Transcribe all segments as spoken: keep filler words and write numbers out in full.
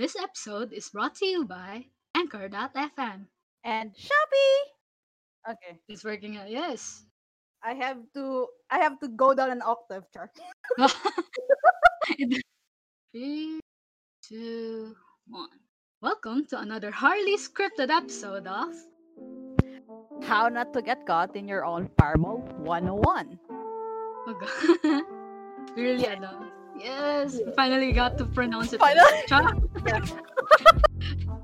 This episode is brought to you by Anchor dot f m. And Shopee! Okay. It's working out, yes. I have to I have to go down an octave, Char. Three, two, one. Welcome to another hardly scripted episode of How Not to Get Caught in Your Own Fire Mode one oh one. Oh god. Really, yes. Adam. Yes, we finally got to pronounce it.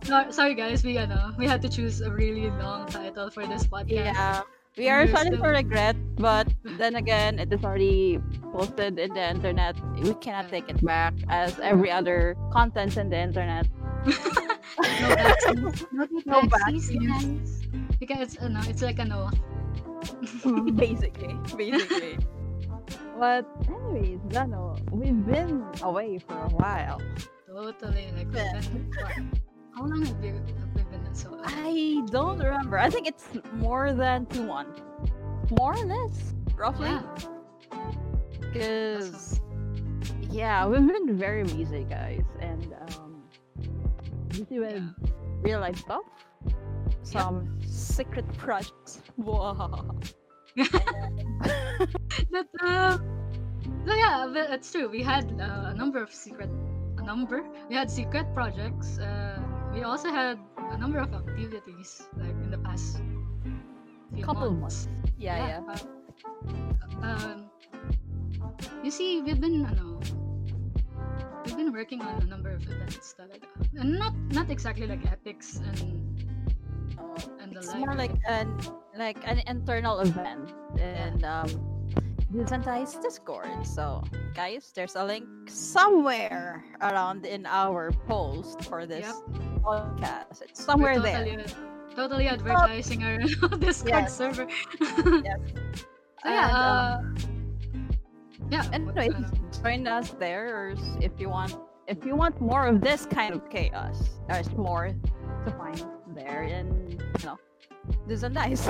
No, sorry guys, we ano, we had to choose a really long title for this podcast. Yeah, we are sorry still... for regret, but then again, it is already posted in the internet. We cannot take it back, as every other content in the internet. No vaccines. No vaccines. Because ano, it's like ano. basically, basically. But anyways, Gano, we've been away for a while. Totally, like yeah. How long have we, have we been so? Long? I don't remember. I think it's more than two months, more or less, roughly. Because yeah. yeah, we've been very busy, guys, and um, busy with yeah. real life stuff, some yeah. secret projects. Wow. But uh, but yeah, but it's true. We had uh, a number of secret, a number. We had secret projects. Uh, we also had a number of activities like in the past few couple months. months. Yeah, yeah. yeah. Uh, um, you see, we've been, ano, we've been working on a number of events, talaga. And not not exactly like epics and and the like. It's library. more like an like an internal event and yeah. um. Decentralized Discord. So, guys, there's a link somewhere around in our post for this yep. podcast. It's somewhere We're totally, there. Totally advertising oh. our Discord yes. server. yes. So, yeah. Uh, yeah. Anyway, join us there if you want. If you want more of this kind of chaos, there's more to find there, and you know. This is nice.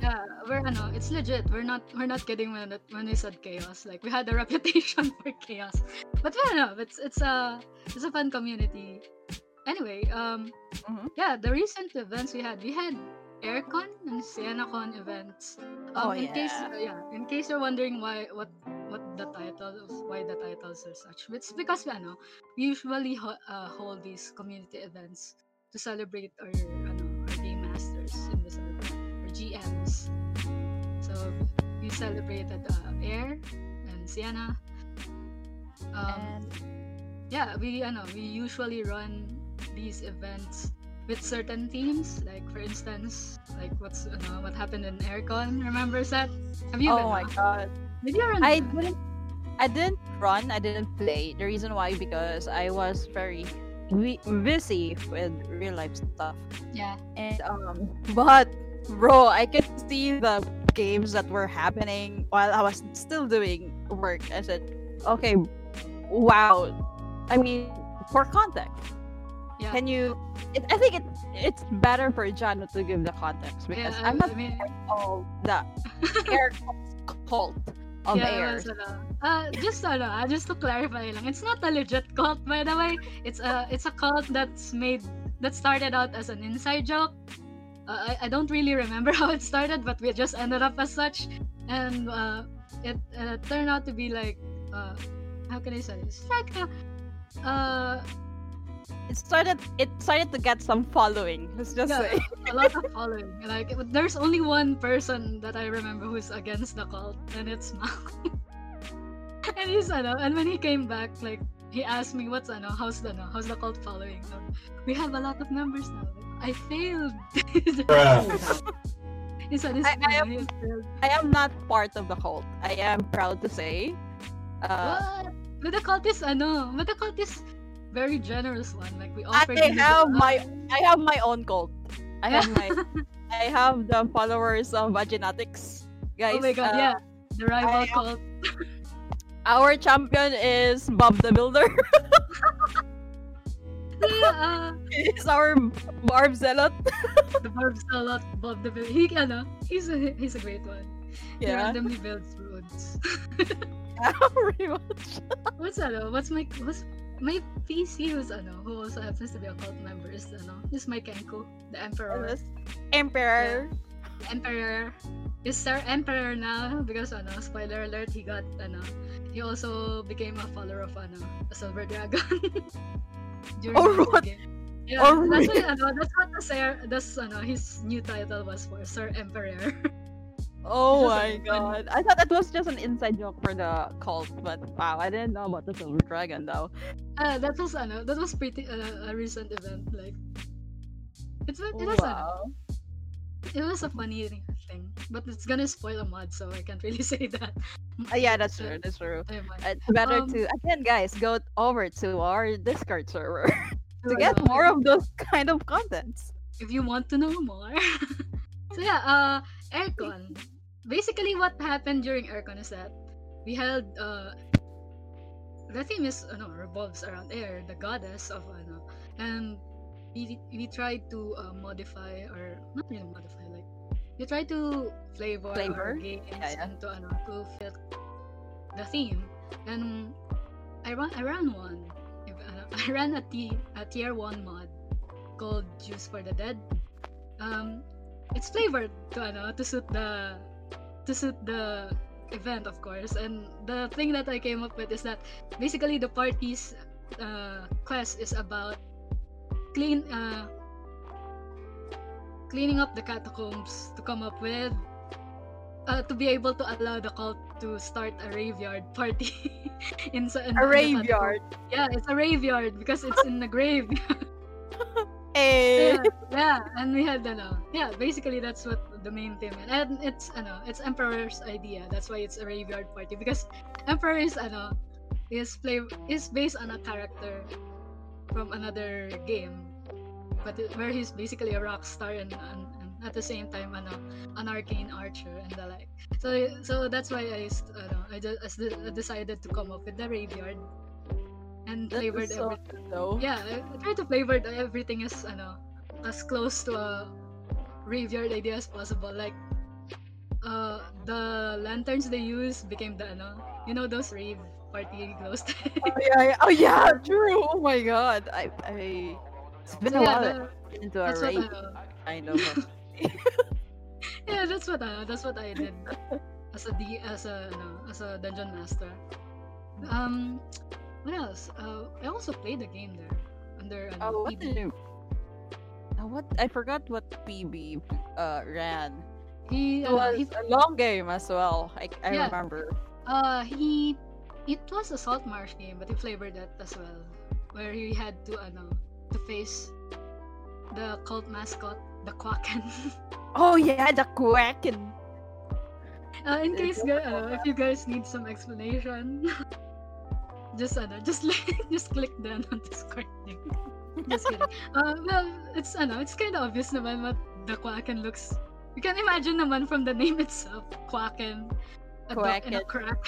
yeah, we're ano, it's legit. We're not we're not kidding when it, when we said chaos. Like we had a reputation for chaos, but fair enough. It's it's a it's a fun community. Anyway, um, mm-hmm. yeah, the recent events we had, we had Aircon and Siennacon events. Um, oh yeah. In case uh, yeah, in case you're wondering why what what the title why the titles are such, it's because we ano, we usually ho- uh, hold these community events to celebrate our ano, our game masters. In the G Ms. So we celebrated uh, Air and Sienna. Um, and... Yeah, we ano, we usually run these events with certain themes. Like for instance, like what's ano, what happened in Aircon? Remember that? Have you? Oh been, my no? god! Did you run? I that? didn't. I didn't run. I didn't play. The reason why because I was very busy with real life stuff. Yeah. And um, but. Bro, I could see the games that were happening while I was still doing work. I said, okay, wow. I mean, for context, yeah. can you... It, I think it, it's better for Jano to give the context because yeah, I'm I, a I mean, part of the air cult of yeah, air. So, uh, just, uh, just to clarify, lang, it's not a legit cult, by the way. It's a, it's a cult that's made... that started out as an inside joke. Uh, I, I don't really remember how it started, but we just ended up as such, and uh, it uh, turned out to be like, uh, how can I say this? Like, a, uh, it started. It started to get some following. Let's just yeah, say a lot of following. Like, it, there's only one person that I remember who's against the cult, and it's Mao. and he's ano, and when he came back, like he asked me, "What's ano? How's the ano, how's the cult following?" So, we have a lot of members now. I failed. it's a, I, I, am, I am not part of the cult. I am proud to say. Uh, what? But the cult is ano? But the cult is very generous one. Like we offer. I have the, my. Uh, I have my own cult. I have my. I have the followers of Vaginatics, guys. Oh my god! Uh, yeah, the rival I cult. Have... Our champion is Bob the Builder. Yeah, uh, it's our Barb Zealot. The Barb Zealot, Bob the Builder. He, ano, he's a he's a great one. Yeah. He randomly builds roads. Yeah, pretty much. What's that? What's my what's my P C who's ano, who also happens to be a cult member is ano, is my Kenko, the Emperor. Emperor. Yeah. Emperor. He's our Emperor now because ano, spoiler alert, he got ano, he also became a follower of ano, the Silver Dragon. During oh, the game. Yeah, oh, that's what, ano, that's what the sir, that's ano, his new title was for, Sir Emperor. Oh my god. I thought that was just an inside joke for the cult, but wow, I didn't know about the Silver Dragon though. Uh, that was ano, that was pretty uh, a recent event, like it's it was wow. ano, it was a funny thing, but it's gonna spoil a mod, so I can't really say that. Uh, yeah, that's true, that's true. It's better um, to again, guys, go over to our Discord server to get more of those kind of contents if you want to know more. So yeah, uh, Aircon. Basically, what happened during Aircon is that we held uh, the theme is uh, no, revolves around air, the goddess of uh, no, and we we tried to uh, modify or not really modify, like we tried to flavor, flavor? our games yeah, yeah. and to uh, no, to fit the theme. And I ran I ran one. I ran a, t- a tier one mod called Juice for the Dead. Um, it's flavored to ano, to suit the to suit the event, of course. And the thing that I came up with is that basically the party's uh, quest is about clean uh, cleaning up the catacombs to come up with uh, to be able to allow the cult to start a graveyard party. in, in, a graveyard? Yeah, it's a graveyard because it's in the grave. Hey. yeah, yeah, and we had, ano, yeah, basically that's what the main theme is. And it's, ano, it's Emperor's idea. That's why it's a graveyard party, because Emperor is, ano, is, play, is based on a character from another game, but it, where he's basically a rock star and, and at the same time ano, an arcane archer and the like. So so that's why I ano, I just I decided to come up with the graveyard and that flavored so everything. Though. Yeah, I, I tried to flavor everything as ano, as close to a graveyard idea as possible. Like uh, the lanterns they use became the ano, you know those rave party glow sticks. Oh yeah, yeah, oh yeah, true. Oh my god, I I it's been so, a while yeah, the, into a rave kind of. Yeah, that's what uh, that's what I did as a D, as a no, as a dungeon master. Um, what else? Uh, I also played the game there under. Uh, oh, what did you? Uh, what I forgot what P B uh ran. He it uh, was he, a long game as well. I I yeah, remember. Uh, he it was a salt marsh game, but he flavored that as well, where he had to uh, no, to face the cult mascot. The Quacken. Oh yeah, the Quacken. Uh, in case uh, if you guys need some explanation, just ano, just just click the ano, Discord link. Just kidding. Uh, well, it's ano, it's kind of obvious naman what the Quacken looks. You can imagine naman from the name itself, Quacken, a dog and a crack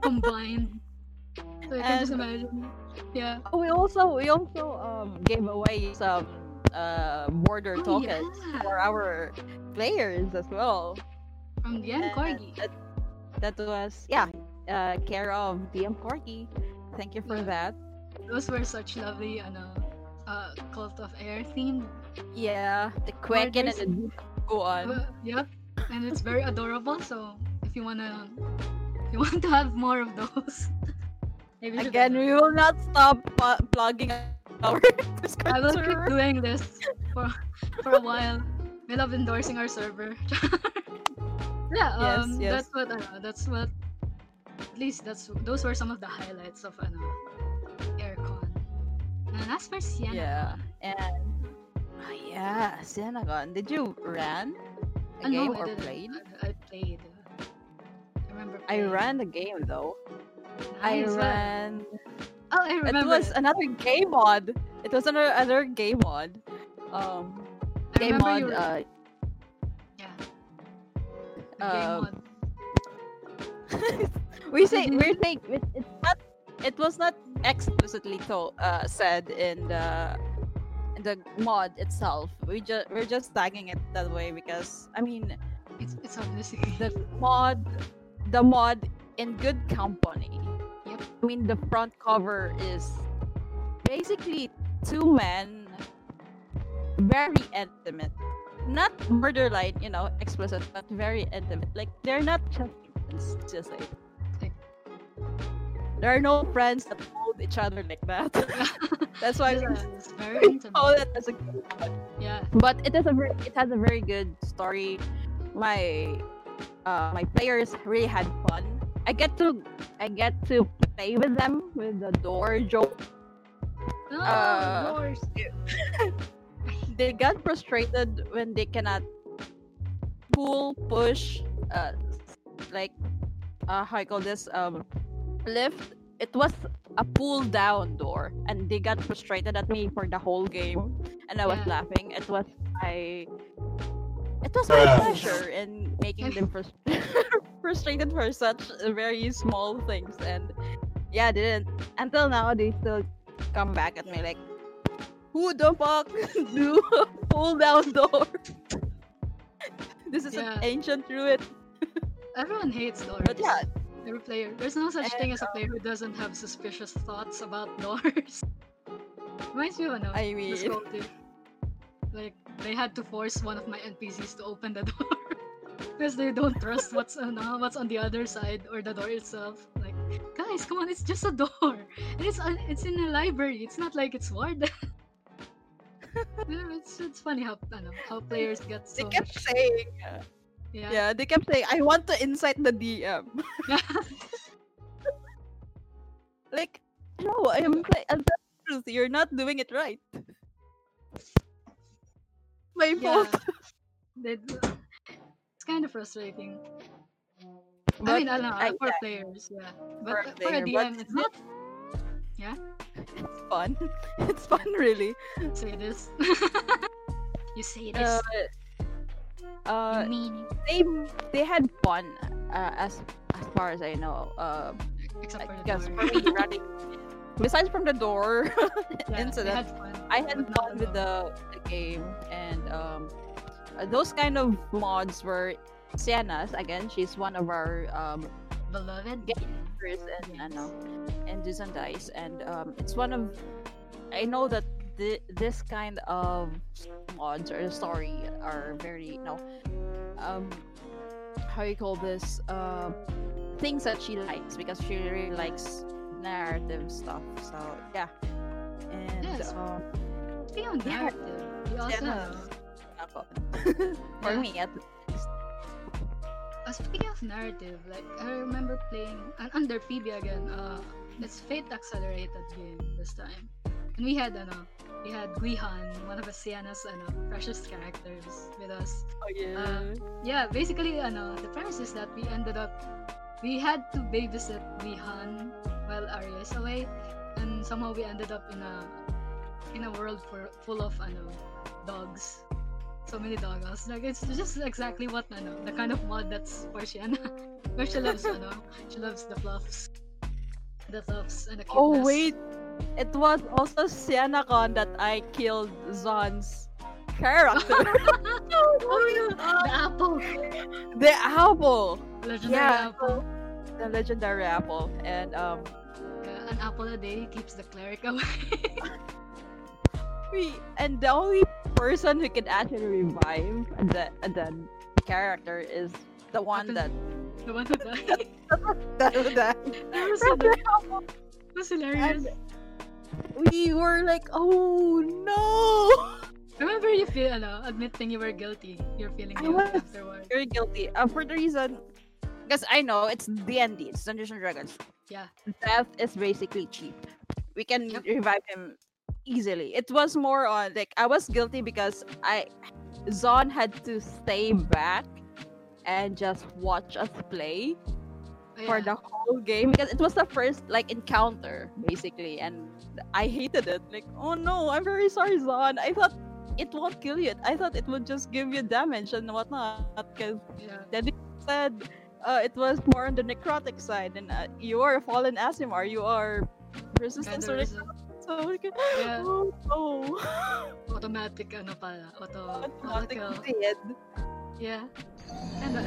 combined. So you can and, just imagine. Yeah. We also we also um gave away some. Uh, border oh, tokens yeah. for our players as well. From D M Corgi. That, that was yeah, uh, care of D M Corgi. Thank you for yeah. that. Those were such lovely, ano, uh, cult of air themed. Yeah, the Quacken and the go on. Uh, yep, and it's very adorable. So if you wanna, if you want to have more of those. Maybe again, we will not stop uh, plugging. I will keep doing this for for a while. We love endorsing our server. yeah, um, yes, yes. That's what uh, that's what. At least that's those were some of the highlights of ano, Aircon. And as for Siennacon, yeah, and oh, yeah, Siennacon. Did you ran a uh, game no, or played? I, I played. I remember. Playing. I ran the game though. I, I ran. Well. Oh, I remember. It was it. another game mod. It was another other game mod. Um, I game mod. Were... Uh, yeah. Uh, game mod. we say we're saying it, it's not. It was not explicitly to, uh, said in the in the mod itself. We just we're just tagging it that way because I mean, it's it's obviously the mod, the mod in good company. I mean, the front cover is basically two men, very intimate. Not murder line, you know, explicit, but very intimate. Like, they're not just friends, just like, like there are no friends that hold each other like that. That's why yeah, I it's very intimate. Oh, that is a good one. Yeah. But it is a very, it has a very good story. My uh, my players really had fun. I get to I get to play with them with the door joke. Oh, uh, doors. They got frustrated when they cannot pull, push, uh, like uh, how I call this um, lift. It was a pull down door, and they got frustrated at me for the whole game, and I was yeah. laughing. It was my it was my pleasure in making them frust- frustrated for such very small things, and yeah, they didn't until now. They still come back at me like, who the fuck do pull down door? This is yeah. an ancient ruin. Everyone hates doors. But yeah. Every player. There's no such and, thing as a player who doesn't have suspicious thoughts about doors. Reminds me of an I mean... sculpting. Like, they had to force one of my N P Cs to open the door. Because they don't trust what's on, what's on the other side or the door itself. Like, guys, come on, it's just a door. And it's uh, it's in a library. It's not like it's warded. It's, it's funny how I know, how players get so. They kept much... saying, uh, yeah. yeah, they kept saying, "I want to incite the D M." Like, no, I am. Play- You're not doing it right. My fault. Yeah. It's kind of frustrating. But I mean, I don't know. I, for yeah. players, yeah, but for a, player, for a D M, it's not. Yeah. It's fun. It's fun, really. Say this. You say this. Uh, uh, mean. They they had fun, uh, as as far as I know. Uh, Except for the door. For me, running, besides from the door yeah, incident, had fun. I had but fun with the, the game, and um, those kind of mods were Sienna's. Again, she's one of our um. beloved gamers and I know and Juice and Dice, and um, it's one of I know that th- this kind of mods or story are very you know um how you call this uh, things that she likes because she really likes narrative stuff. So yeah, and yes. um, beyond narrative, yeah, we also have... for yeah. me at least. Uh, speaking of narrative, like I remember playing uh, under P B again. Uh, it's Fate Accelerated game this time, and we had, ano, we had Guihan, one of Sienna's, ano, precious characters with us. Oh yeah. Uh, yeah, basically, ano, the premise is that we ended up, we had to babysit Guihan while Arya is away, and somehow we ended up in a, in a world for, full of, ano, dogs. So many doggos. Like, it's just exactly what, ano, the kind of mod that's for Sienna. Where she loves, ano, she loves the fluffs. The fluffs and the cuteness. Oh, wait! It was also Siennacon that I killed Zon's character. Oh, oh, the apple! The apple! Legendary yeah, apple. The legendary apple. And, um... Uh, an apple a day keeps the cleric away. We, and the only person who can actually revive the the character is the one that the one who died. That was that. That was hilarious. It was hilarious. And we were like, oh no! Remember you feel, ano, admitting you were guilty. You're feeling guilty I was afterwards. Very guilty. Uh, for the reason, because I know it's D and D, it's Dungeons and Dragons. Yeah. Death is basically cheap. We can yep. revive him. Easily. It was more on like I was guilty because I Zon had to stay back and just watch us play oh, yeah. for the whole game because it was the first like encounter basically, and I hated it. Like, oh no, I'm very sorry, Zon. I thought it won't kill you. I thought it would just give you damage and whatnot. Because yeah. then it said uh, it was more on the necrotic side, and uh, you are a fallen Asimar. You are resistance to necrotic. So yeah. oh, oh. Automatic ano pala auto automatic dead. Yeah. And uh,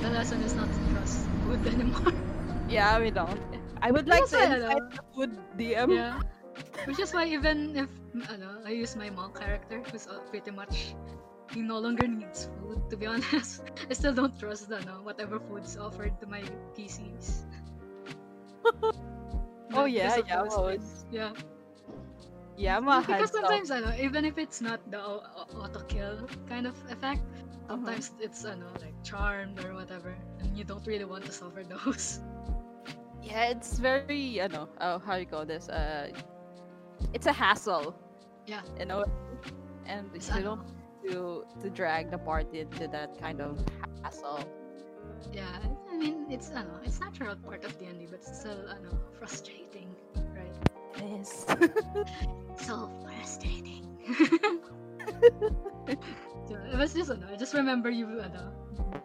the lesson is not to trust good anymore. Yeah, we don't. I would like to invite the food D M. Yeah. Which is why even if ano, I use my monk character, who's pretty much he no longer needs food, to be honest. I still don't trust ano, whatever food's offered to my P Cs. Oh yeah, yeah, yeah. Yeah, mahal. Because sometimes ano, even if it's not the auto kill kind of effect, sometimes uh-huh. it's ano, like charmed or whatever, and you don't really want to suffer those. Yeah, it's very, you know, oh, how you call this? Uh, it's a hassle. Yeah. You know, and it's you don't to to drag the party into that kind of hassle. Yeah, I mean, it's uh, it's natural part of D and D, but it's still uh, frustrating, right? It is. So frustrating. So it was just, uh, I just remember you uh,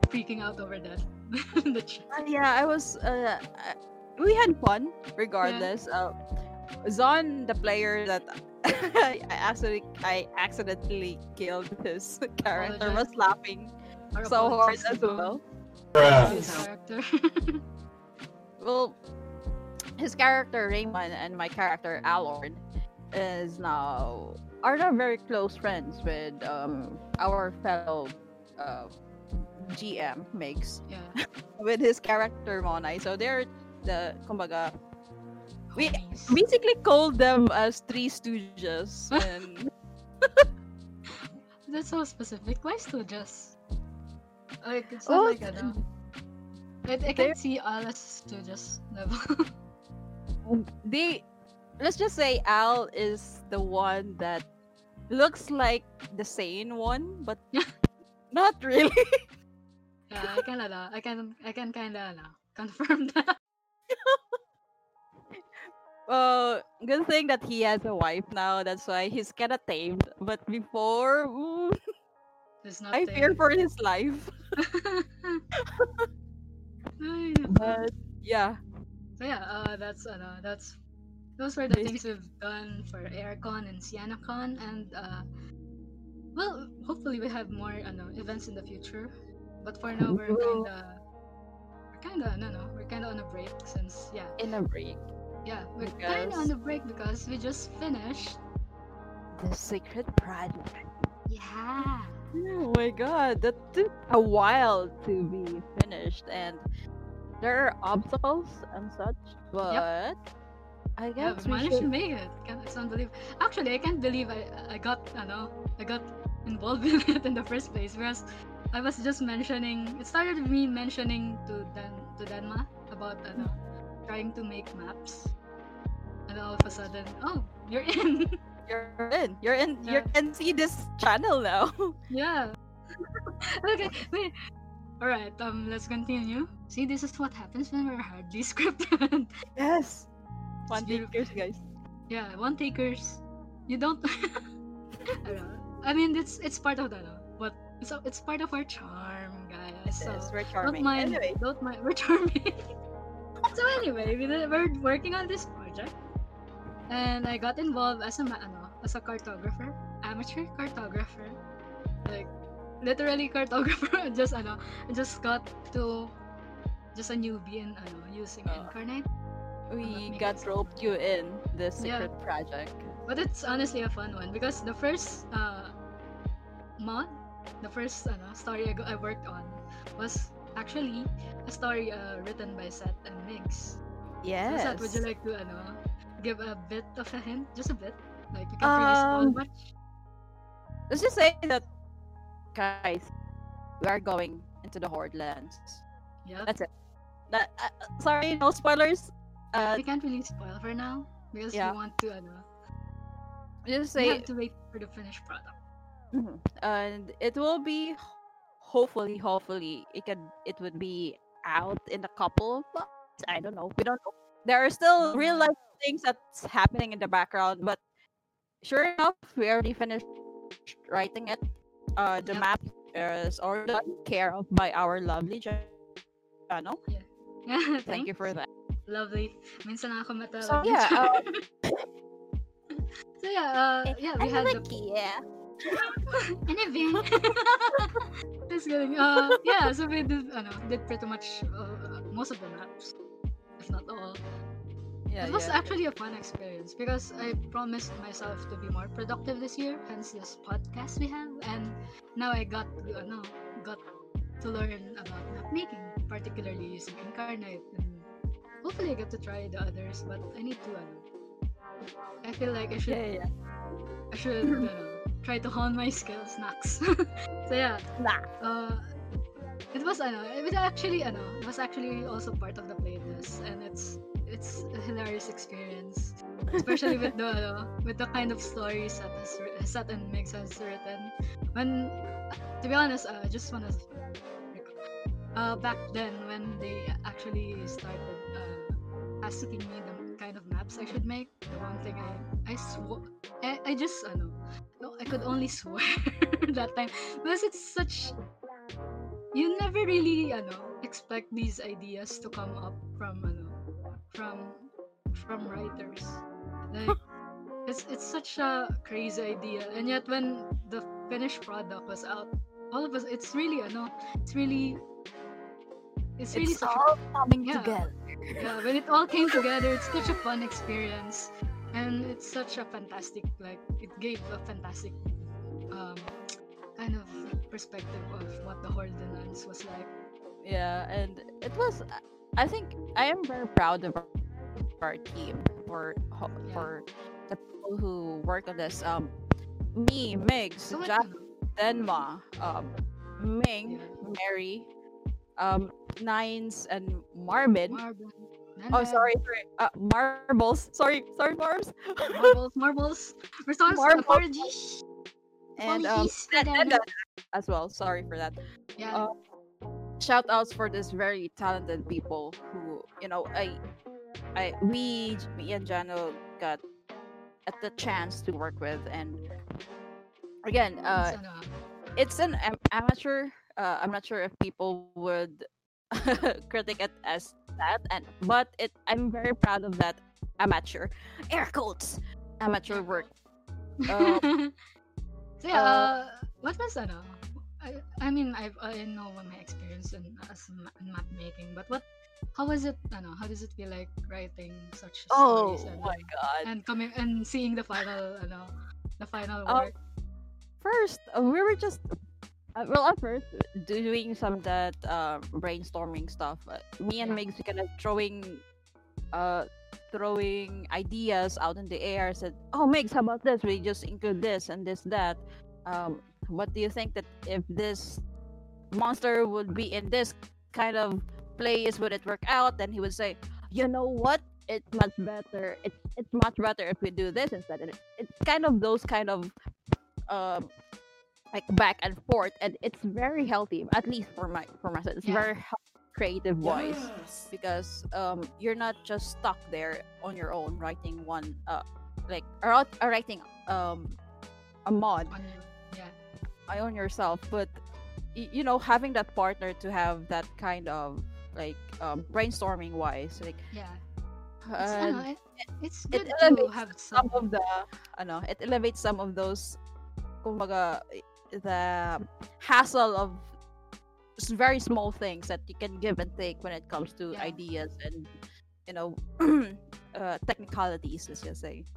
freaking out over that. uh, yeah, I was. Uh, I- We had fun, regardless. Yeah. Uh, Zon, the player that I actually I accidentally killed his character, was laughing Our so hard as well. His character. Well, his character Raymond and my character Alord is now are now very close friends with um our fellow uh, G M Migs. Yeah. With his character Monai, so they're. The kumbaga, we basically called them as three stooges. And... That's so specific. Why stooges? Like it's not oh, like that. I, I can see Al as stooges level. They, let's just say Al is the one that looks like the sane one, but not really. Yeah, I can uh, I can I can kinda uh, confirm that. Well, good thing that he has a wife now. That's why he's kind of tamed. But before, ooh, not I tamed. Fear for his life. But yeah. So yeah, uh, that's uh, that's those were the things we've done for Aircon and Siennacon, and uh, well, hopefully we have more uh, no, events in the future. But for now, we're kind of. Kinda no no, we're kinda on a break since yeah. In a break. Yeah, we're because... kinda on a break because we just finished the secret project. Yeah. Oh my god, that took a while to be finished, and there are obstacles and such, but yep. I guess yeah, we managed should... to make it. It's unbelievable. Actually, I can't believe I I got I know I got involved in it in the first place, whereas. I was just mentioning. It started with me mentioning to Dan to Danma about ano, trying to make maps, and all of a sudden, oh, you're in, you're in, you're in, yeah. You can see this channel now. Yeah. Okay. Wait. All right. Um. Let's continue. See, this is what happens when we're hardly scripted. Yes. One takers, guys. Yeah. One takers. You don't. I don't know. I mean, it's it's part of that. What. So it's part of our charm, guys. So yes, we're charming. Don't mind. Anyway. Don't mind. We're charming. So anyway, we're working on this project, and I got involved as a ano, as a cartographer, amateur cartographer, like literally cartographer. Just ano, just got to just a newbie in ano using oh. Inkarnate. We got roped you in the secret yeah. project. But it's honestly a fun one because the first uh, month. The first ano, story I, go- I worked on was actually a story uh, written by Seth and Migs. Yes. So Seth, would you like to ano, give a bit of a hint? Just a bit? Like, you can't really spoil much? Let's just say that, guys, we are going into the Horde lands. Yeah. That's it. That, uh, sorry, no spoilers. Uh, we can't really spoil for now because yeah. we want to, ano, just say, we have to wait for the finished product. Mm-hmm. And it will be hopefully hopefully it can it would be out in a couple months. I don't know, we don't know. There are still real life things that's happening in the background, but sure enough we already finished writing it. Uh the yep. map is already taken care of by our lovely Jano. Yeah. Yeah, thank you for that, lovely. Minsan ako matalo. So yeah uh... so yeah uh, yeah we I had like, the yeah an event. Just kidding. Uh, yeah, so we did, ano, did pretty much uh, most of the maps, if not all. Yeah, it was yeah. actually a fun experience because I promised myself to be more productive this year, hence this podcast we have, and now I got uh, no, got to learn about map making, particularly using Inkarnate, and hopefully I get to try the others, but I need to uh, I feel like I should yeah, yeah. I should uh, try to hone my skills next. So yeah nah. uh, It was ano, it was actually ano, it was actually also part of the playlist, and it's it's a hilarious experience, especially with the ano, with the kind of stories that has, that and Migs has written. When to be honest, I uh, just wanna uh, back then when they actually started uh, asking me the kind of maps I should make, the one thing I I swore I, I just ano, no, I could only swear that time because it's such. You never really, ano, expect these ideas to come up from, ano, from, from writers. Like, it's it's such a crazy idea, and yet when the finished product was out, all of us, it's really, ano, it's really, it's really it's such all a, coming yeah, together. Yeah, when it all came together, it's such a fun experience, and it's such a fantastic, like, it gave a fantastic, um. kind of perspective of what the Horde lands was like. Yeah, and it was. I think I am very proud of our, of our team for yeah. for the people who work on this. Um, me, Migs, so Jack, Denma, um, Ming, yeah. Mary, um, Nines, and Marvin. Marble. Oh, sorry, sorry. Uh, marbles. Sorry, sorry, Marbs. Marbles, marbles. Response apologies. And um, as well, sorry for that. Yeah. Uh, shout outs for this very talented people who, you know, I, I, we, me and Jano got at the chance to work with, and again, uh, it's an am- amateur. Uh, I'm not sure if people would critic it as that, and but it, I'm very proud of that amateur air quotes amateur work. Uh, So yeah, uh, what was that? I, I mean, I've, I know what my experience in, as in map making, but what? How was it? Ano, how does it feel like writing such oh, stories? Oh my god! And coming and seeing the final, ano, the final work. Um, first, uh, we were just uh, well at first doing some that uh, brainstorming stuff. Uh, me and yeah. Migs kind of throwing, uh, throwing ideas out in the air. Said, "Oh, Migs, how about this? We just include this and this that. Um, what do you think that if this monster would be in this kind of place, would it work out?" Then he would say, "You know what? It's much better. It's it's much better if we do this instead." And it, it's kind of those kind of um, like back and forth, and it's very healthy. At least for my for myself, it's yeah. very healthy. Creative voice yes. because um you're not just stuck there on your own writing one uh like or, or writing um a mod on you. Yeah on yourself, but y- you know having that partner to have that kind of like um brainstorming wise like yeah uh, it's, uh, it, it's good it to have some, some of the I know it elevates some of those kumbaga, the hassle of very small things that you can give and take when it comes to yeah. ideas and you know uh, technicalities, let's just say.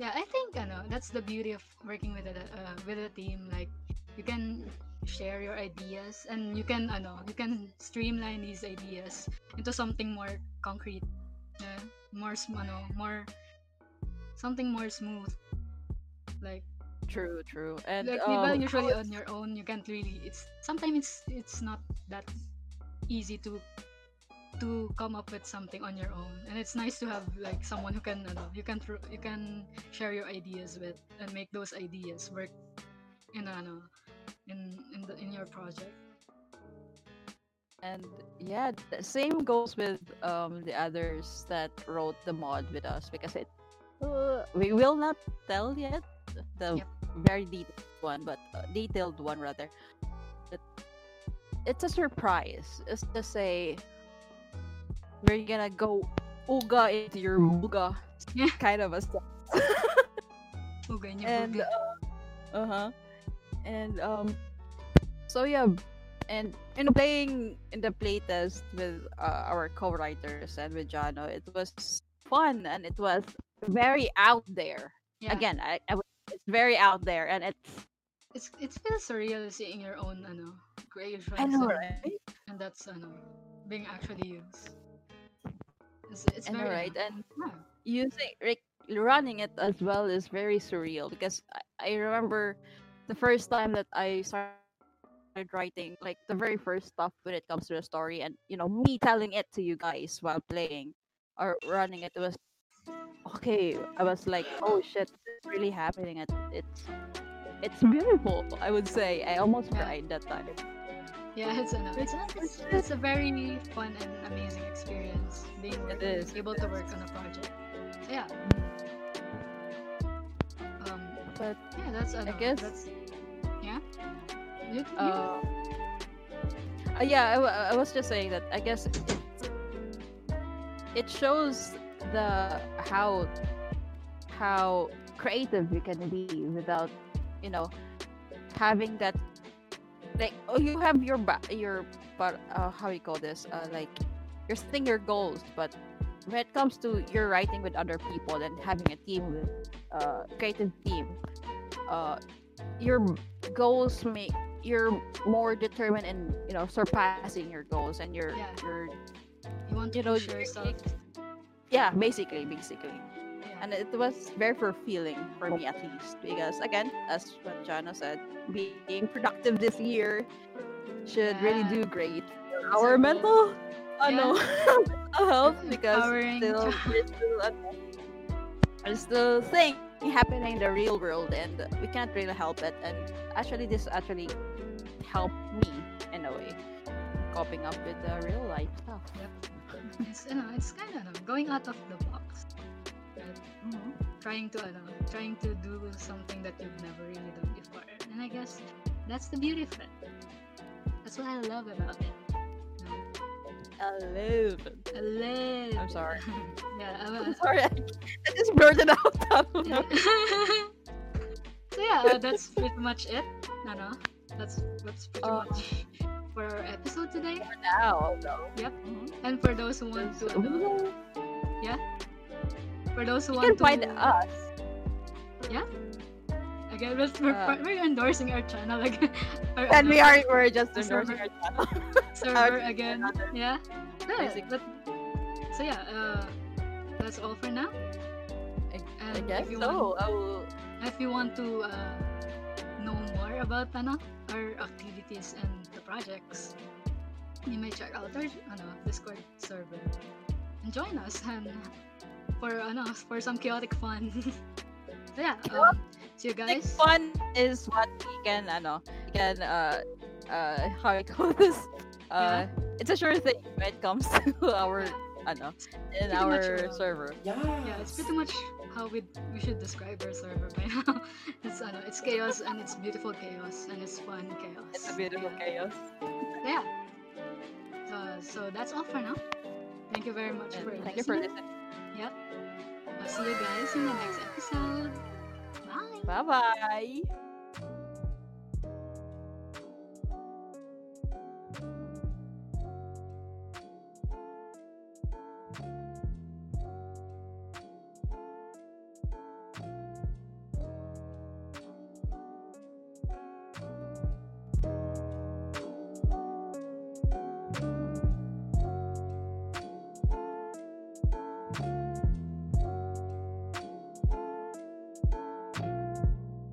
Yeah, I think I know that's the beauty of working with a uh, with a team. Like you can share your ideas and you can I know you can streamline these ideas into something more concrete, uh, more I know, more something more smooth, like. True, true. And like, um, usually on your own, you can't really. It's sometimes it's it's not that easy to to come up with something on your own. And it's nice to have like someone who can uh, you can you can share your ideas with and make those ideas work in uh, in in the, in your project. And yeah, the same goes with um the others that wrote the mod with us because it uh, we will not tell yet. The yep. very detailed one, but uh, detailed one rather. It, it's a surprise. It's to say we're gonna go ooga into your booga, yeah. kind of a stuff. Ooga in your booga. Uh huh. And um, so yeah, and in playing in the playtest with uh, our co-writers and with Jano, it was fun, and it was very out there. Yeah. Again, I, I, it's very out there, and it's it's it's still surreal seeing your own ano grave, right? I know, right? And that's ano being actually used. It's, it's I know, very right, and yeah. using like, running it as well is very surreal, because I, I remember the first time that I started writing, like the very first stuff when it comes to the story, and you know, me telling it to you guys while playing or running it, it was okay. I was like, oh shit, this is really happening. It, it's it's beautiful. I would say I almost yeah. cried that time. Yeah, it's enough. It's, it's, it's a very fun and amazing experience being it is. able to work on a project. So, yeah. Um, but yeah, that's I guess that's, yeah. You, you. Uh, uh, yeah, I, I was just saying that I guess it, it shows the how how creative you can be without, you know, having that, like, oh, you have your your but uh, how you call this uh, like you're setting your goals, but when it comes to your writing with other people and having a team with uh creative team, uh, your goals make you're more determined in, you know, surpassing your goals, and your yeah. your you want to you know push yourself. Yeah, basically, basically, yeah. And it was very fulfilling for me, at least, because again, as what Jana said, being productive this year should yeah. really do great for exactly. our mental, yeah. oh no, mental health, because still, we're still, uh, there's still things happening in the real world, and we can't really help it. And actually, this actually helped me in a way, coping up with the real life stuff. Yep. It's, you know, it's kind of uh, going out of the box, right? Mm-hmm. Trying to, uh, trying to do something that you've never really done before, and I guess that's the beauty of it. That's what I love about it. No. I love it. I love. I'm sorry. yeah, I'm, uh, I'm sorry. I, I just blurted it out. So yeah, uh, that's pretty much it. No, no, that's that's pretty uh, much. For our episode today. For now, though. Yep. Mm-hmm. And for those who want to, uh, yeah. For those who you want to find us. Yeah. Again, we're, uh, we're endorsing our channel again. Our and we are we're just endorsing server. our channel. Server again. Yeah. yeah but, so yeah. Uh, that's all for now. And I guess if you so. Want, will... If you want to. Uh, know more about ano, our activities and the projects, you may check out our ano, Discord server and join us and for ano, for some chaotic fun. So yeah, um, see you guys. Chaotic fun is what we can ano, we can uh uh how I call this uh yeah. it's a sure thing when it comes to our yeah. ano in our much, uh, server. Yes. Yeah, it's pretty much how we we should describe our server by now. It's ano, it's chaos, and it's beautiful chaos, and it's fun chaos. It's a beautiful yeah. chaos. Yeah. Uh, so that's all for now. Thank you very much and for thank listening. Thank you for listening. Yep. I'll see you guys in the next episode. Bye. Bye bye.